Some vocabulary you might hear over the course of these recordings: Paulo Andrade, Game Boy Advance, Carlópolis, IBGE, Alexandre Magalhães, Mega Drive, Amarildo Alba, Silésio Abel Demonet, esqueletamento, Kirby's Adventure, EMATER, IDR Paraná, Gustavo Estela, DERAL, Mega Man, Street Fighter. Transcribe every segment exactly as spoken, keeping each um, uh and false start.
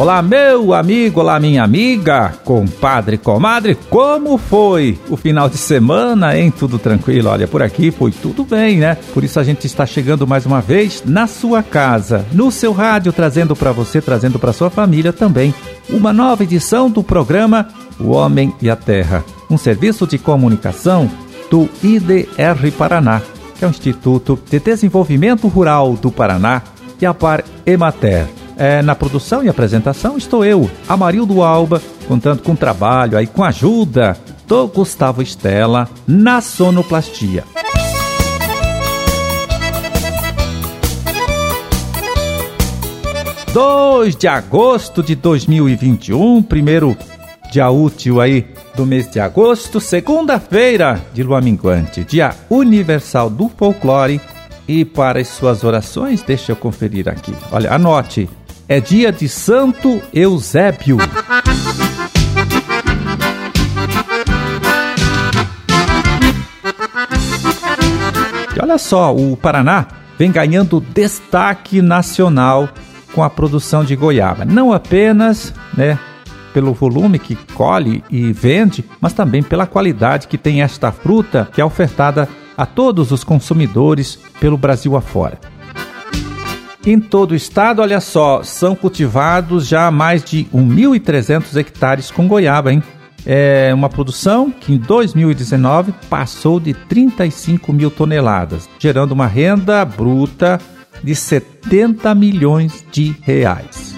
Olá, meu amigo, olá, minha amiga, compadre, comadre, como foi o final de semana, hein? Tudo tranquilo? Olha, por aqui foi tudo bem, né? Por isso a gente está chegando mais uma vez na sua casa, no seu rádio, trazendo para você, trazendo para sua família também, uma nova edição do programa O Homem e a Terra, um serviço de comunicação do I D R Paraná, que é o Instituto de Desenvolvimento Rural do Paraná e a Par EMATER. É, na produção e apresentação estou eu, Amarildo Alba, contando com trabalho, aí com a ajuda do Gustavo Estela na sonoplastia. dois de agosto de dois mil e vinte e um, primeiro dia útil aí do mês de agosto, segunda-feira de lua minguante, dia universal do folclore. E para as suas orações, deixa eu conferir aqui. Olha, anote. É dia de Santo Eusébio. E olha só, o Paraná vem ganhando destaque nacional com a produção de goiaba. Não apenas, né, pelo volume que colhe e vende, mas também pela qualidade que tem esta fruta que é ofertada a todos os consumidores pelo Brasil afora. Em todo o estado, olha só, são cultivados já mais de mil e trezentos hectares com goiaba, hein? É uma produção que em dois mil e dezenove passou de trinta e cinco mil toneladas, gerando uma renda bruta de setenta milhões de reais.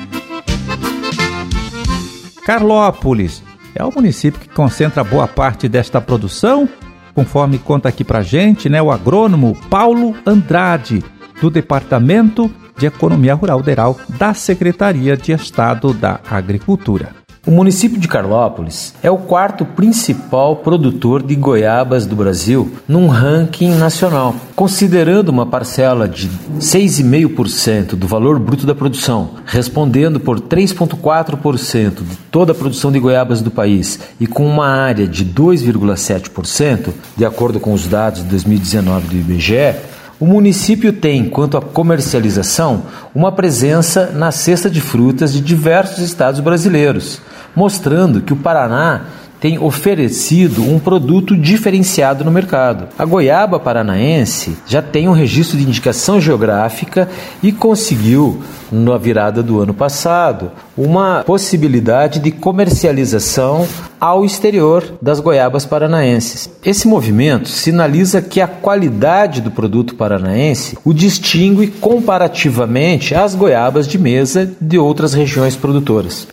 Carlópolis é o município que concentra boa parte desta produção, conforme conta aqui pra gente, né, o agrônomo Paulo Andrade, do Departamento de Economia Rural DERAL, da Secretaria de Estado da Agricultura. O município de Carlópolis é o quarto principal produtor de goiabas do Brasil num ranking nacional, considerando uma parcela de seis vírgula cinco por cento do valor bruto da produção, respondendo por três vírgula quatro por cento de toda a produção de goiabas do país e com uma área de dois vírgula sete por cento, de acordo com os dados de dois mil e dezenove do I B G E. O município tem, quanto à comercialização, uma presença na cesta de frutas de diversos estados brasileiros, mostrando que o Paraná tem oferecido um produto diferenciado no mercado. A goiaba paranaense já tem um registro de indicação geográfica e conseguiu, na virada do ano passado, uma possibilidade de comercialização ao exterior das goiabas paranaenses. Esse movimento sinaliza que a qualidade do produto paranaense o distingue comparativamente às goiabas de mesa de outras regiões produtoras.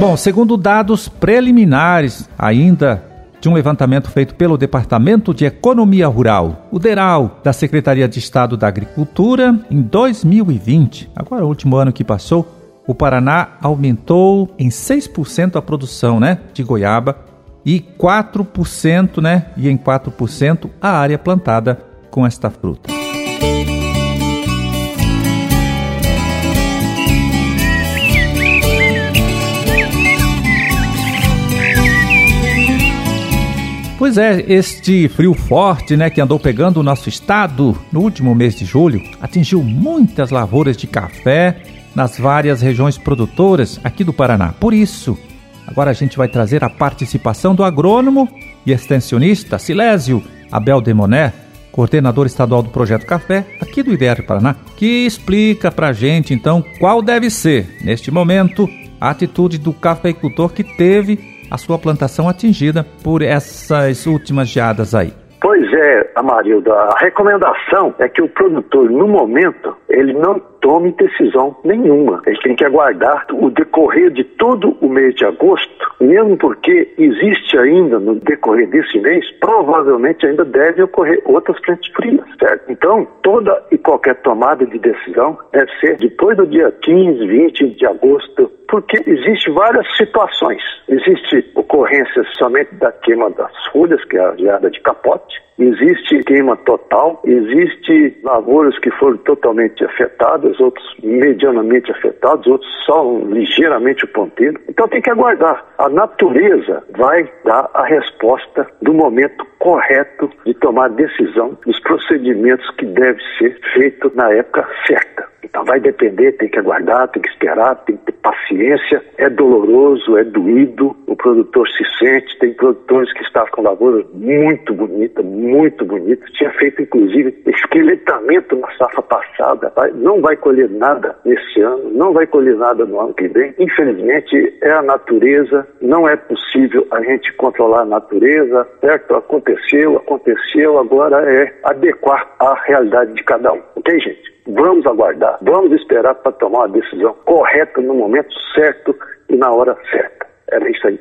Bom, segundo dados preliminares ainda de um levantamento feito pelo Departamento de Economia Rural, o DERAL, da Secretaria de Estado da Agricultura, em dois mil e vinte, agora o último ano que passou, o Paraná aumentou em seis por cento a produção, né, de goiaba e quatro por cento, né, e em quatro por cento a área plantada com esta fruta. Pois é, este frio forte, né, que andou pegando o nosso estado no último mês de julho, atingiu muitas lavouras de café nas várias regiões produtoras aqui do Paraná. Por isso, agora a gente vai trazer a participação do agrônomo e extensionista Silésio Abel Demonet, coordenador estadual do Projeto Café, aqui do I D R Paraná, que explica pra gente, então, qual deve ser, neste momento, a atitude do cafeicultor que teve a sua plantação atingida por essas últimas geadas aí. Pois é, Amarildo, a recomendação é que o produtor, no momento, ele não tome decisão nenhuma. Ele tem que aguardar o decorrer de todo o mês de agosto, mesmo porque existe ainda, no decorrer desse mês, provavelmente ainda deve ocorrer outras frentes frias, certo? Então, toda e qualquer tomada de decisão deve ser depois do dia quinze, vinte de agosto, porque existem várias situações. Existe ocorrência somente da queima das folhas, que é a geada de capote, existe queima total, existe lavouras que foram totalmente afetadas, outros medianamente afetados, outros só ligeiramente o ponteiro. Então tem que aguardar. A natureza vai dar a resposta do momento correto de tomar decisão dos procedimentos que deve ser feito na época certa. Então vai depender, tem que aguardar, tem que esperar, tem que ter paciência. É doloroso, é doído, o produtor se sente. Tem produtores que estavam com lavoura muito bonita, muito bonita. Tinha feito, inclusive, esqueletamento na safra passada. Não vai colher nada nesse ano, não vai colher nada no ano que vem. Infelizmente, é a natureza, não é possível a gente controlar a natureza, certo? Aconteceu, aconteceu, agora é adequar à realidade de cada um. Ok, gente? Vamos aguardar, vamos esperar para tomar uma decisão correta no momento certo e na hora certa. Era isso aí.